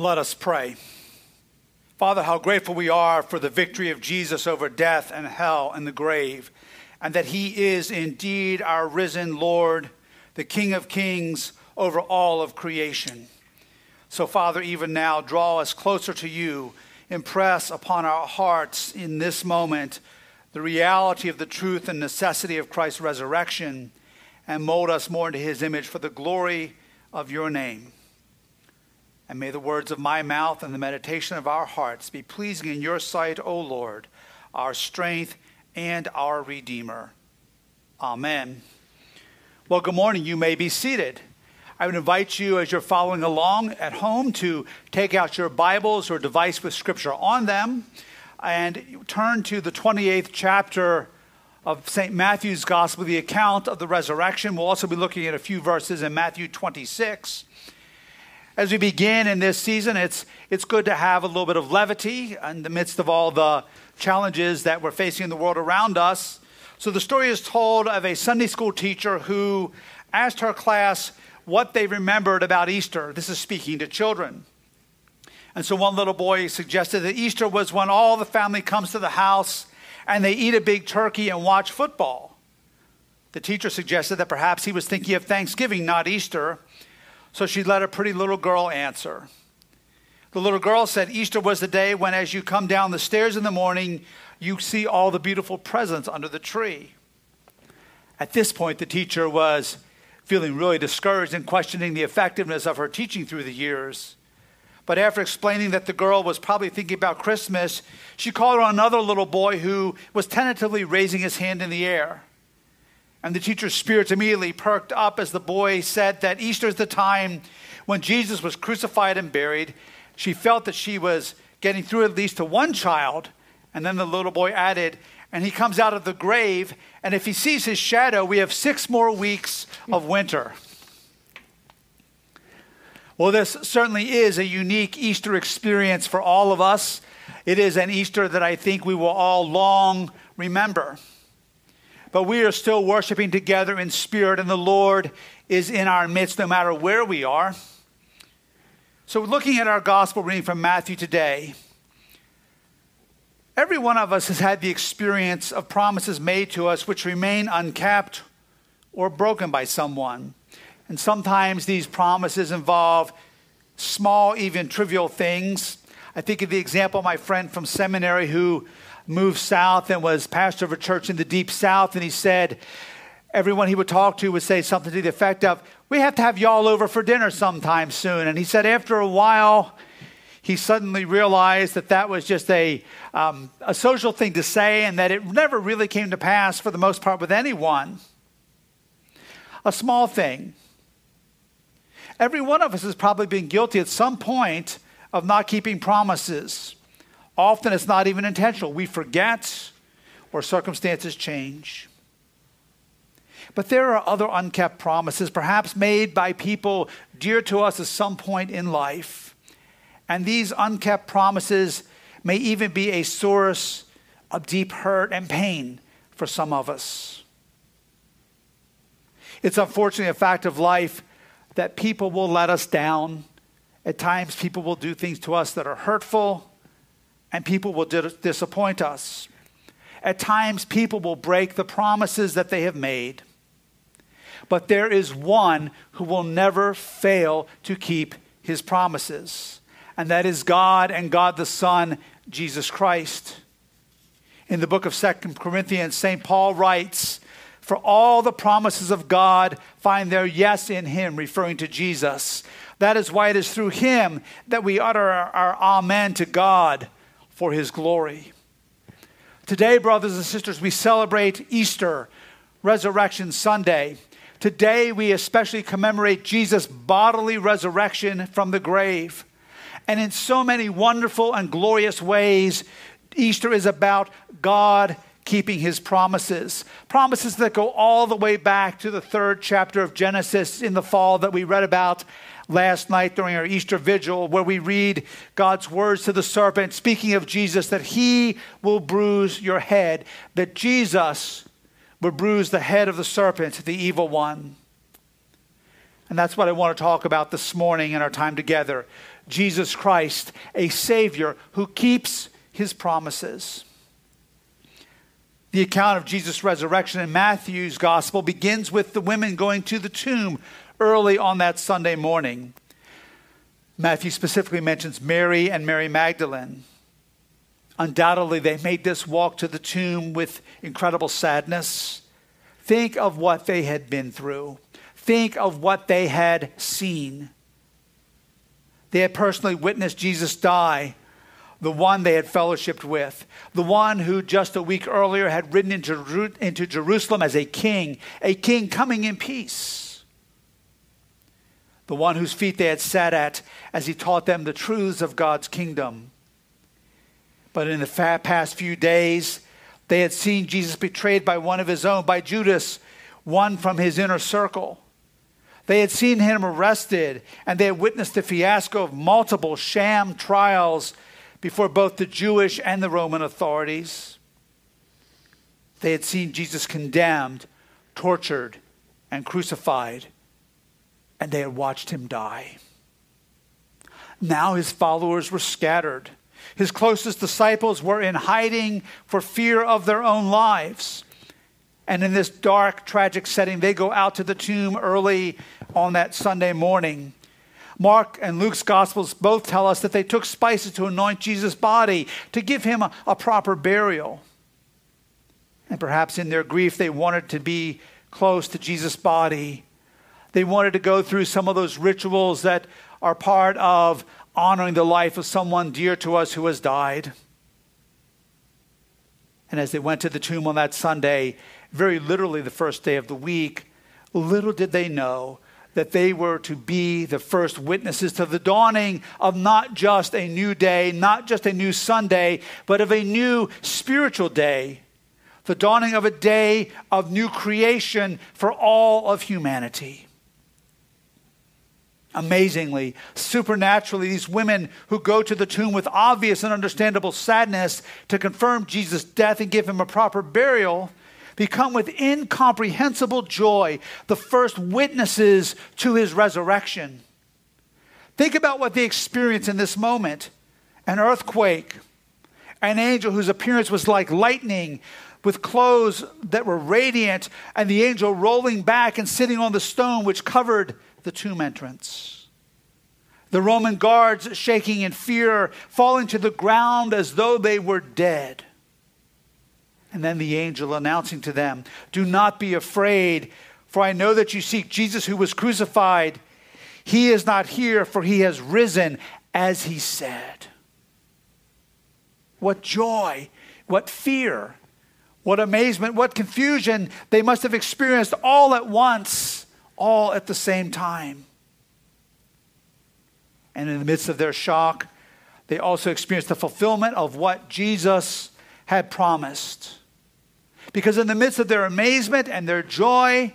Let us pray. Father, how grateful we are for the victory of Jesus over death and hell and the grave, and that he is indeed our risen Lord, the King of Kings over all of creation. So, Father, even now, draw us closer to you. Impress upon our hearts in this moment the reality of the truth and necessity of Christ's resurrection, and mold us more into his image for the glory of your name. And may the words of my mouth and the meditation of our hearts be pleasing in your sight, O Lord, our strength and our Redeemer. Amen. Well, good morning. You may be seated. I would invite you, as you're following along at home, to take out your Bibles or device with Scripture on them and turn to the 28th chapter of St. Matthew's Gospel, the account of the resurrection. We'll also be looking at a few verses in Matthew 26. As we begin in this season, it's good to have a little bit of levity in the midst of all the challenges that we're facing in the world around us. So the story is told of a Sunday school teacher who asked her class what they remembered about Easter. This is speaking to children. And so one little boy suggested that Easter was when all the family comes to the house and they eat a big turkey and watch football. The teacher suggested that perhaps he was thinking of Thanksgiving, not Easter. So she let a pretty little girl answer. The little girl said, Easter was the day when, as you come down the stairs in the morning, you see all the beautiful presents under the tree. At this point, the teacher was feeling really discouraged and questioning the effectiveness of her teaching through the years. But after explaining that the girl was probably thinking about Christmas, she called on another little boy who was tentatively raising his hand in the air. And the teacher's spirits immediately perked up as the boy said that Easter is the time when Jesus was crucified and buried. She felt that she was getting through at least to one child. And then the little boy added, and he comes out of the grave, and if he sees his shadow, we have 6 more weeks of winter. Well, this certainly is a unique Easter experience for all of us. It is an Easter that I think we will all long remember. But we are still worshiping together in spirit, and the Lord is in our midst no matter where we are. So looking at our gospel reading from Matthew today, every one of us has had the experience of promises made to us which remain unkept or broken by someone. And sometimes these promises involve small, even trivial things. I think of the example of my friend from seminary who moved south and was pastor of a church in the deep south. And he said, everyone he would talk to would say something to the effect of, we have to have y'all over for dinner sometime soon. And he said, after a while, he suddenly realized that that was just a social thing to say and that it never really came to pass for the most part with anyone. A small thing. Every one of us has probably been guilty at some point of not keeping promises. Often it's not even intentional. We forget or circumstances change. But there are other unkept promises, perhaps made by people dear to us at some point in life. And these unkept promises may even be a source of deep hurt and pain for some of us. It's unfortunately a fact of life that people will let us down. At times, people will do things to us that are hurtful. And people will disappoint us. At times, people will break the promises that they have made. But there is one who will never fail to keep his promises. And that is God and God the Son, Jesus Christ. In the book of 2 Corinthians, St. Paul writes, for all the promises of God find their yes in him, referring to Jesus. That is why it is through him that we utter our amen to God for his glory. Today, brothers and sisters, we celebrate Easter, Resurrection Sunday. Today, we especially commemorate Jesus' bodily resurrection from the grave. And in so many wonderful and glorious ways, Easter is about God keeping his promises. Promises that go all the way back to the 3rd chapter of Genesis in the fall that we read about last night during our Easter vigil, where we read God's words to the serpent, speaking of Jesus, that he will bruise your head, that Jesus will bruise the head of the serpent, the evil one. And that's what I want to talk about this morning in our time together. Jesus Christ, a Savior who keeps his promises. The account of Jesus' resurrection in Matthew's gospel begins with the women going to the tomb early on that Sunday morning. Matthew specifically mentions Mary and Mary Magdalene. Undoubtedly, they made this walk to the tomb with incredible sadness. Think of what they had been through. Think of what they had seen. They had personally witnessed Jesus die, the one they had fellowshiped with, the one who just a week earlier had ridden into Jerusalem as a king coming in peace, the one whose feet they had sat at as he taught them the truths of God's kingdom. But in the past few days, they had seen Jesus betrayed by one of his own, by Judas, one from his inner circle. They had seen him arrested, and they had witnessed the fiasco of multiple sham trials before both the Jewish and the Roman authorities. They had seen Jesus condemned, tortured, and crucified, and they had watched him die. Now his followers were scattered. His closest disciples were in hiding for fear of their own lives. And in this dark, tragic setting, they go out to the tomb early on that Sunday morning. Mark and Luke's Gospels both tell us that they took spices to anoint Jesus' body, to give him a proper burial. And perhaps in their grief, they wanted to be close to Jesus' body. They wanted to go through some of those rituals that are part of honoring the life of someone dear to us who has died. And as they went to the tomb on that Sunday, very literally the first day of the week, little did they know that they were to be the first witnesses to the dawning of not just a new day, not just a new Sunday, but of a new spiritual day, the dawning of a day of new creation for all of humanity. Amazingly, supernaturally, these women who go to the tomb with obvious and understandable sadness to confirm Jesus' death and give him a proper burial become with incomprehensible joy the first witnesses to his resurrection. Think about what they experience in this moment. An earthquake, an angel whose appearance was like lightning, with clothes that were radiant, and the angel rolling back and sitting on the stone which covered the tomb entrance. The Roman guards shaking in fear, falling to the ground as though they were dead. And then the angel announcing to them, "Do not be afraid, for I know that you seek Jesus who was crucified. He is not here, for he has risen as he said." What joy, what fear, what amazement, what confusion they must have experienced all at once, all at the same time. And in the midst of their shock, they also experienced the fulfillment of what Jesus had promised. Because in the midst of their amazement and their joy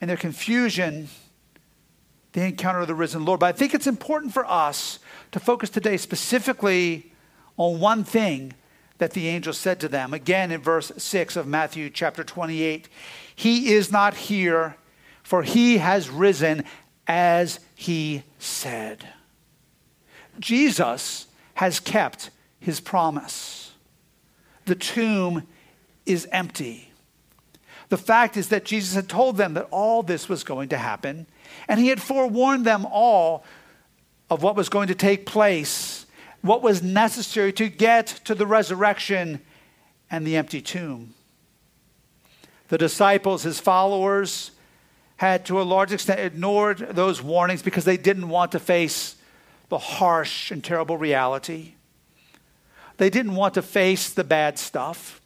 and their confusion, they encounter the risen Lord. But I think it's important for us to focus today specifically on one thing that the angel said to them. Again, in verse 6 of Matthew chapter 28, "He is not here, for he has risen as he said." Jesus has kept his promise. The tomb is empty. The fact is that Jesus had told them that all this was going to happen, and he had forewarned them all of what was going to take place, what was necessary to get to the resurrection and the empty tomb. The disciples, his followers, had to a large extent ignored those warnings because they didn't want to face the harsh and terrible reality. They didn't want to face the bad stuff.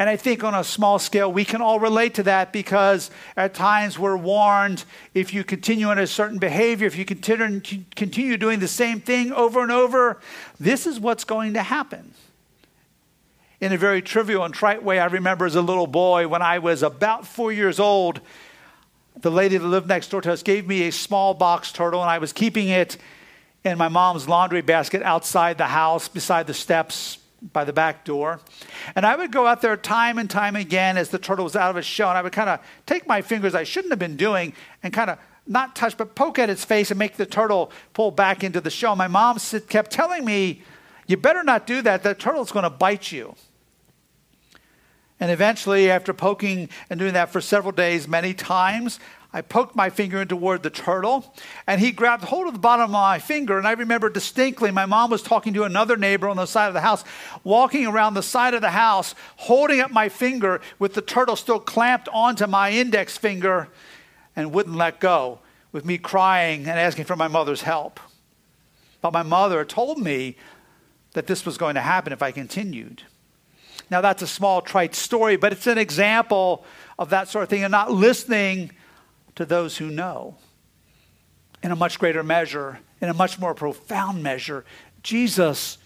And I think on a small scale, we can all relate to that because at times we're warned if you continue in a certain behavior, if you continue doing the same thing over and over, this is what's going to happen. In a very trivial and trite way, I remember as a little boy when I was about 4 years old, the lady that lived next door to us gave me a small box turtle, and I was keeping it in my mom's laundry basket outside the house, beside the steps, by the back door. And I would go out there time and time again as the turtle was out of its shell, and I would kind of take my fingers, I shouldn't have been doing, and kind of not touch, but poke at its face and make the turtle pull back into the shell. My mom kept telling me, you better not do that. That turtle's going to bite you. And eventually, after poking and doing that for several days, many times, I poked my finger in toward the turtle, and he grabbed hold of the bottom of my finger. And I remember distinctly, my mom was talking to another neighbor on the side of the house, walking around the side of the house, holding up my finger with the turtle still clamped onto my index finger and wouldn't let go, with me crying and asking for my mother's help. But my mother told me that this was going to happen if I continued. Now, that's a small, trite story, but it's an example of that sort of thing and not listening to those who know. In a much greater measure, in a much more profound measure, Jesus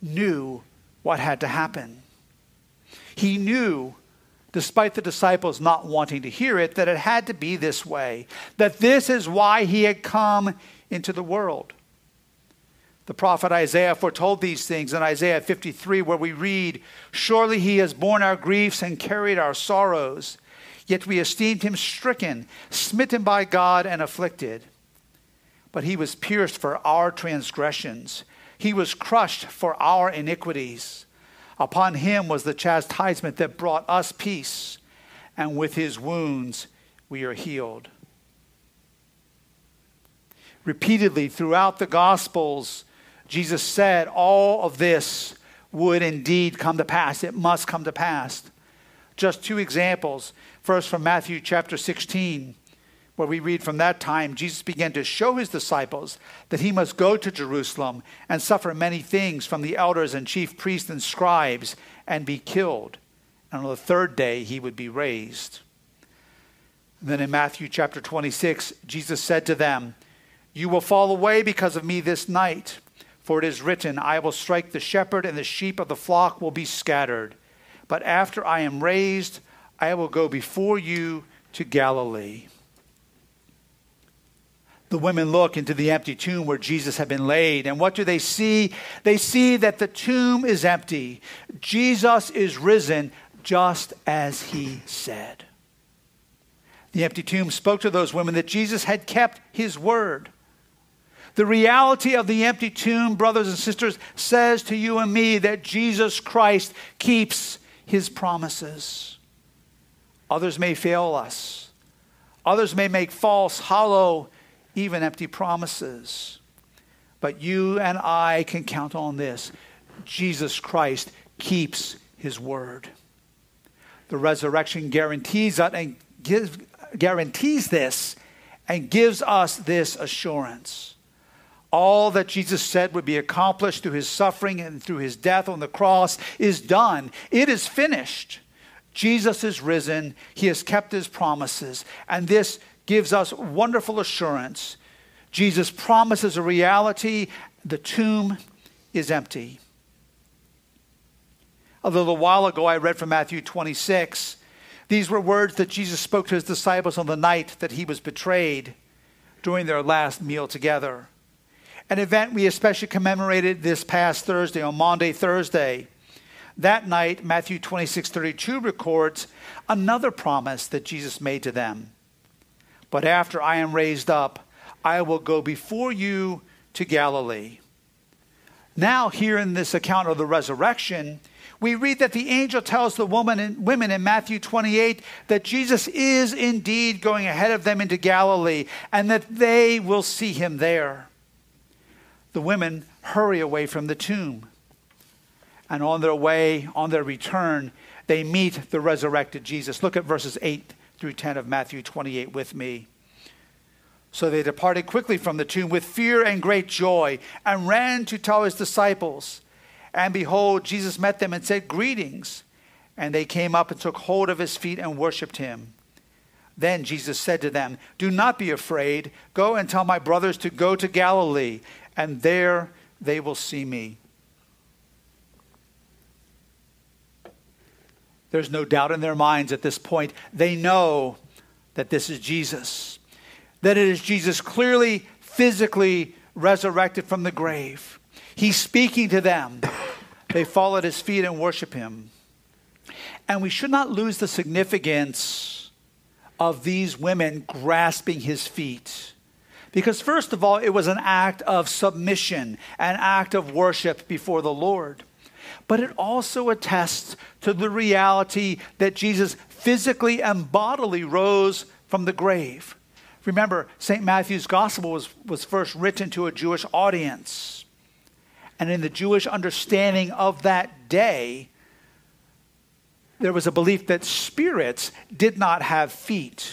knew what had to happen. He knew, despite the disciples not wanting to hear it, that it had to be this way, that this is why he had come into the world. The prophet Isaiah foretold these things in Isaiah 53, where we read, surely he has borne our griefs and carried our sorrows, yet we esteemed him stricken, smitten by God, and afflicted. But he was pierced for our transgressions. He was crushed for our iniquities. Upon him was the chastisement that brought us peace, and with his wounds we are healed. Repeatedly throughout the Gospels, Jesus said all of this would indeed come to pass. It must come to pass. Just two examples. First, from Matthew chapter 16, where we read, from that time, Jesus began to show his disciples that he must go to Jerusalem and suffer many things from the elders and chief priests and scribes and be killed. And on the third day, he would be raised. Then in Matthew chapter 26, Jesus said to them, you will fall away because of me this night. For it is written, I will strike the shepherd and the sheep of the flock will be scattered. But after I am raised, I will go before you to Galilee. The women look into the empty tomb where Jesus had been laid. And what do they see? They see that the tomb is empty. Jesus is risen just as he said. The empty tomb spoke to those women that Jesus had kept his word. The reality of the empty tomb, brothers and sisters, says to you and me that Jesus Christ keeps his promises. Others may fail us. Others may make false, hollow, even empty promises. But you and I can count on this. Jesus Christ keeps his word. The resurrection guarantees that and guarantees this and gives us this assurance. All that Jesus said would be accomplished through his suffering and through his death on the cross is done. It is finished. Jesus is risen. He has kept his promises. And this gives us wonderful assurance. Jesus promises a reality. The tomb is empty. A little while ago, I read from Matthew 26. These were words that Jesus spoke to his disciples on the night that he was betrayed during their last meal together. An event we especially commemorated this past Thursday, on Maundy Thursday. That night, Matthew 26:32 records another promise that Jesus made to them. But after I am raised up, I will go before you to Galilee. Now, here in this account of the resurrection, we read that the angel tells the women in Matthew 28 that Jesus is indeed going ahead of them into Galilee and that they will see him there. The women hurry away from the tomb. And on their return, they meet the resurrected Jesus. Look at verses 8 through 10 of Matthew 28 with me. So they departed quickly from the tomb with fear and great joy and ran to tell his disciples. And behold, Jesus met them and said, greetings. And they came up and took hold of his feet and worshiped him. Then Jesus said to them, do not be afraid. Go and tell my brothers to go to Galilee, and there they will see me. There's no doubt in their minds at this point. They know that this is Jesus, that it is Jesus clearly, physically resurrected from the grave. He's speaking to them. They fall at his feet and worship him. And we should not lose the significance of these women grasping his feet. Because first of all, it was an act of submission, an act of worship before the Lord. But it also attests to the reality that Jesus physically and bodily rose from the grave. Remember, St. Matthew's gospel was first written to a Jewish audience. And in the Jewish understanding of that day, there was a belief that spirits did not have feet.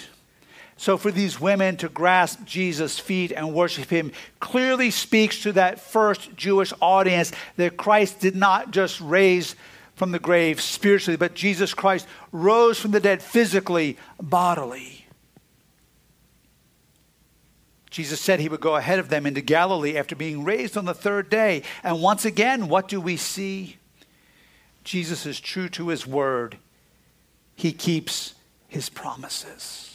So for these women to grasp Jesus' feet and worship him clearly speaks to that first Jewish audience that Christ did not just raise from the grave spiritually, but Jesus Christ rose from the dead physically, bodily. Jesus said he would go ahead of them into Galilee after being raised on the third day. And once again, what do we see? Jesus is true to his word. He keeps his promises.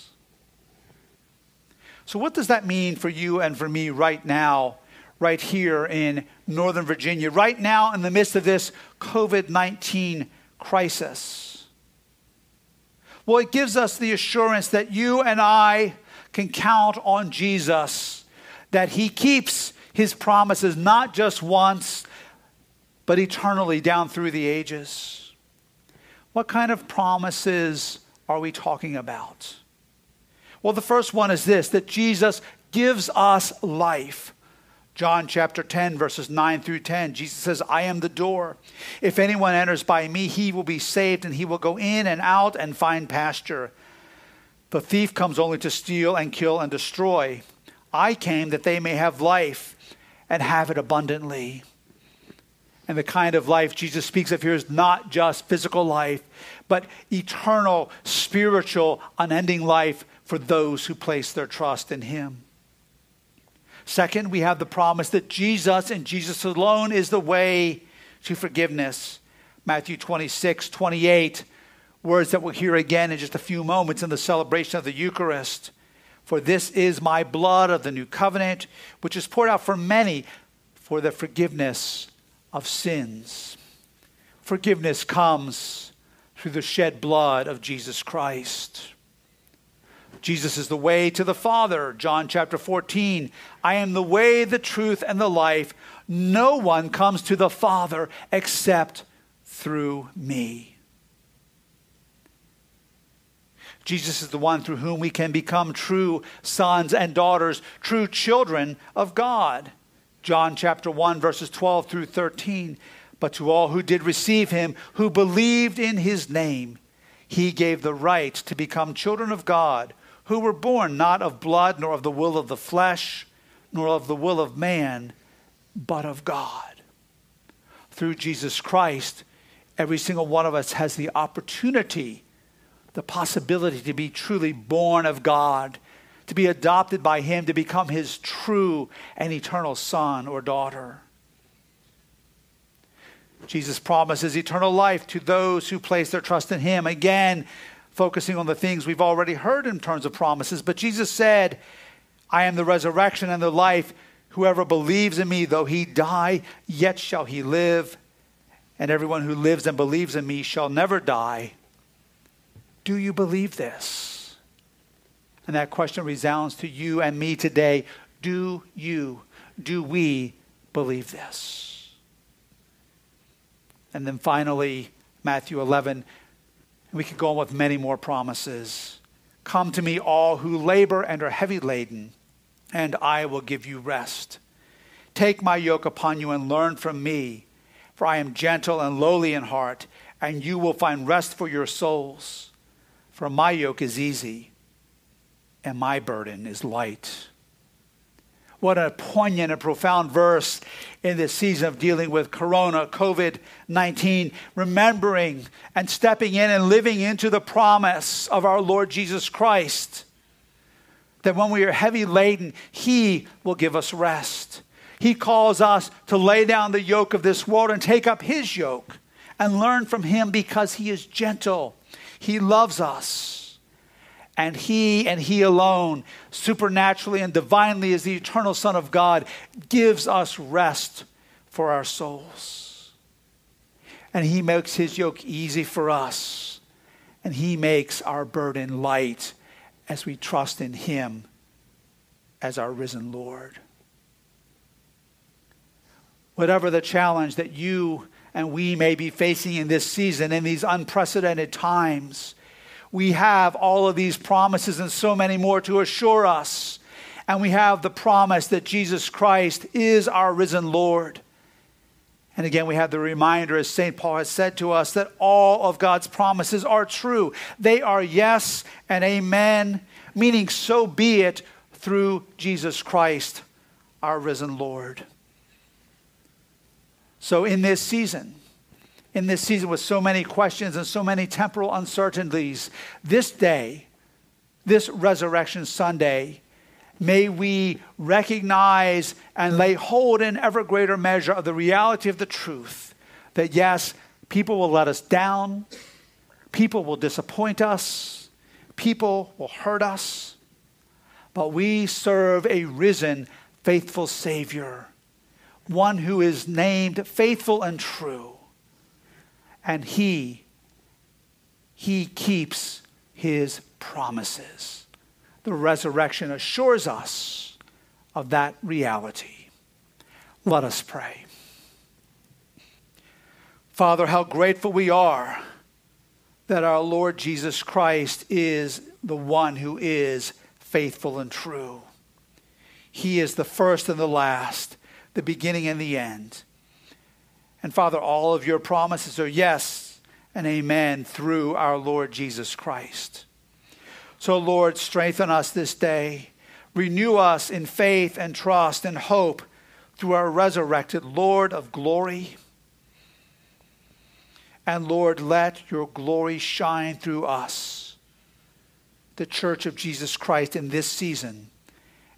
So what does that mean for you and for me right now, right here in Northern Virginia, right now in the midst of this COVID-19 crisis? Well, it gives us the assurance that you and I can count on Jesus, that he keeps his promises not just once, but eternally down through the ages. What kind of promises are we talking about? Well, the first one is this, that Jesus gives us life. John chapter 10, verses 9 through 10, Jesus says, I am the door. If anyone enters by me, he will be saved, and he will go in and out and find pasture. The thief comes only to steal and kill and destroy. I came that they may have life and have it abundantly. And the kind of life Jesus speaks of here is not just physical life, but eternal, spiritual, unending life for those who place their trust in him. Second, we have the promise that Jesus and Jesus alone is the way to forgiveness. Matthew 26, 28, words that we'll hear again in just a few moments in the celebration of the Eucharist. For this is my blood of the new covenant, which is poured out for many for the forgiveness of sins. Forgiveness comes through the shed blood of Jesus Christ. Jesus is the way to the Father. John chapter 14, I am the way, the truth, and the life. No one comes to the Father except through me. Jesus is the one through whom we can become true sons and daughters, true children of God. John chapter 1, verses 12 through 13. But to all who did receive him, who believed in his name, he gave the right to become children of God, who were born not of blood, nor of the will of the flesh, nor of the will of man, but of God. Through Jesus Christ, every single one of us has the opportunity, the possibility to be truly born of God, to be adopted by him, to become his true and eternal son or daughter. Jesus promises eternal life to those who place their trust in him. Again, focusing on the things we've already heard in terms of promises. But Jesus said, I am the resurrection and the life. Whoever believes in me, though he die, yet shall he live. And everyone who lives and believes in me shall never die. Do you believe this? And that question resounds to you and me today. Do we believe this? And then finally, Matthew 11, we could go on with many more promises. Come to me all who labor and are heavy laden, and I will give you rest. Take my yoke upon you and learn from me, for I am gentle and lowly in heart, and you will find rest for your souls. For my yoke is easy and my burden is light. What a poignant and profound verse in this season of dealing with COVID-19, remembering and stepping in and living into the promise of our Lord Jesus Christ, that when we are heavy laden, he will give us rest. He calls us to lay down the yoke of this world and take up his yoke and learn from him, because he is gentle. He loves us. And he alone, supernaturally and divinely as the eternal Son of God, gives us rest for our souls. And he makes his yoke easy for us. And he makes our burden light as we trust in him as our risen Lord. Whatever the challenge that you and we may be facing in this season, in these unprecedented times, we have all of these promises and so many more to assure us. And we have the promise that Jesus Christ is our risen Lord. And again, we have the reminder, as St. Paul has said to us, that all of God's promises are true. They are yes and amen, meaning so be it through Jesus Christ, our risen Lord. So in this season with so many questions and so many temporal uncertainties, this day, this Resurrection Sunday, may we recognize and lay hold in ever greater measure of the reality of the truth that yes, people will let us down, people will disappoint us, people will hurt us, but we serve a risen, faithful Savior, one who is named faithful and true. And he keeps his promises. The resurrection assures us of that reality. Let us pray. Father, how grateful we are that our Lord Jesus Christ is the one who is faithful and true. He is the first and the last, the beginning and the end. And Father, all of your promises are yes and amen through our Lord Jesus Christ. So Lord, strengthen us this day. Renew us in faith and trust and hope through our resurrected Lord of glory. And Lord, let your glory shine through us, the Church of Jesus Christ in this season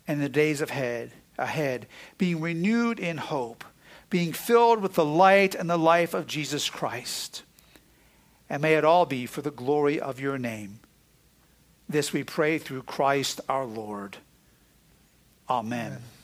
and the days ahead, being renewed in hope, being filled with the light and the life of Jesus Christ. And may it all be for the glory of your name. This we pray through Christ our Lord. Amen. Amen.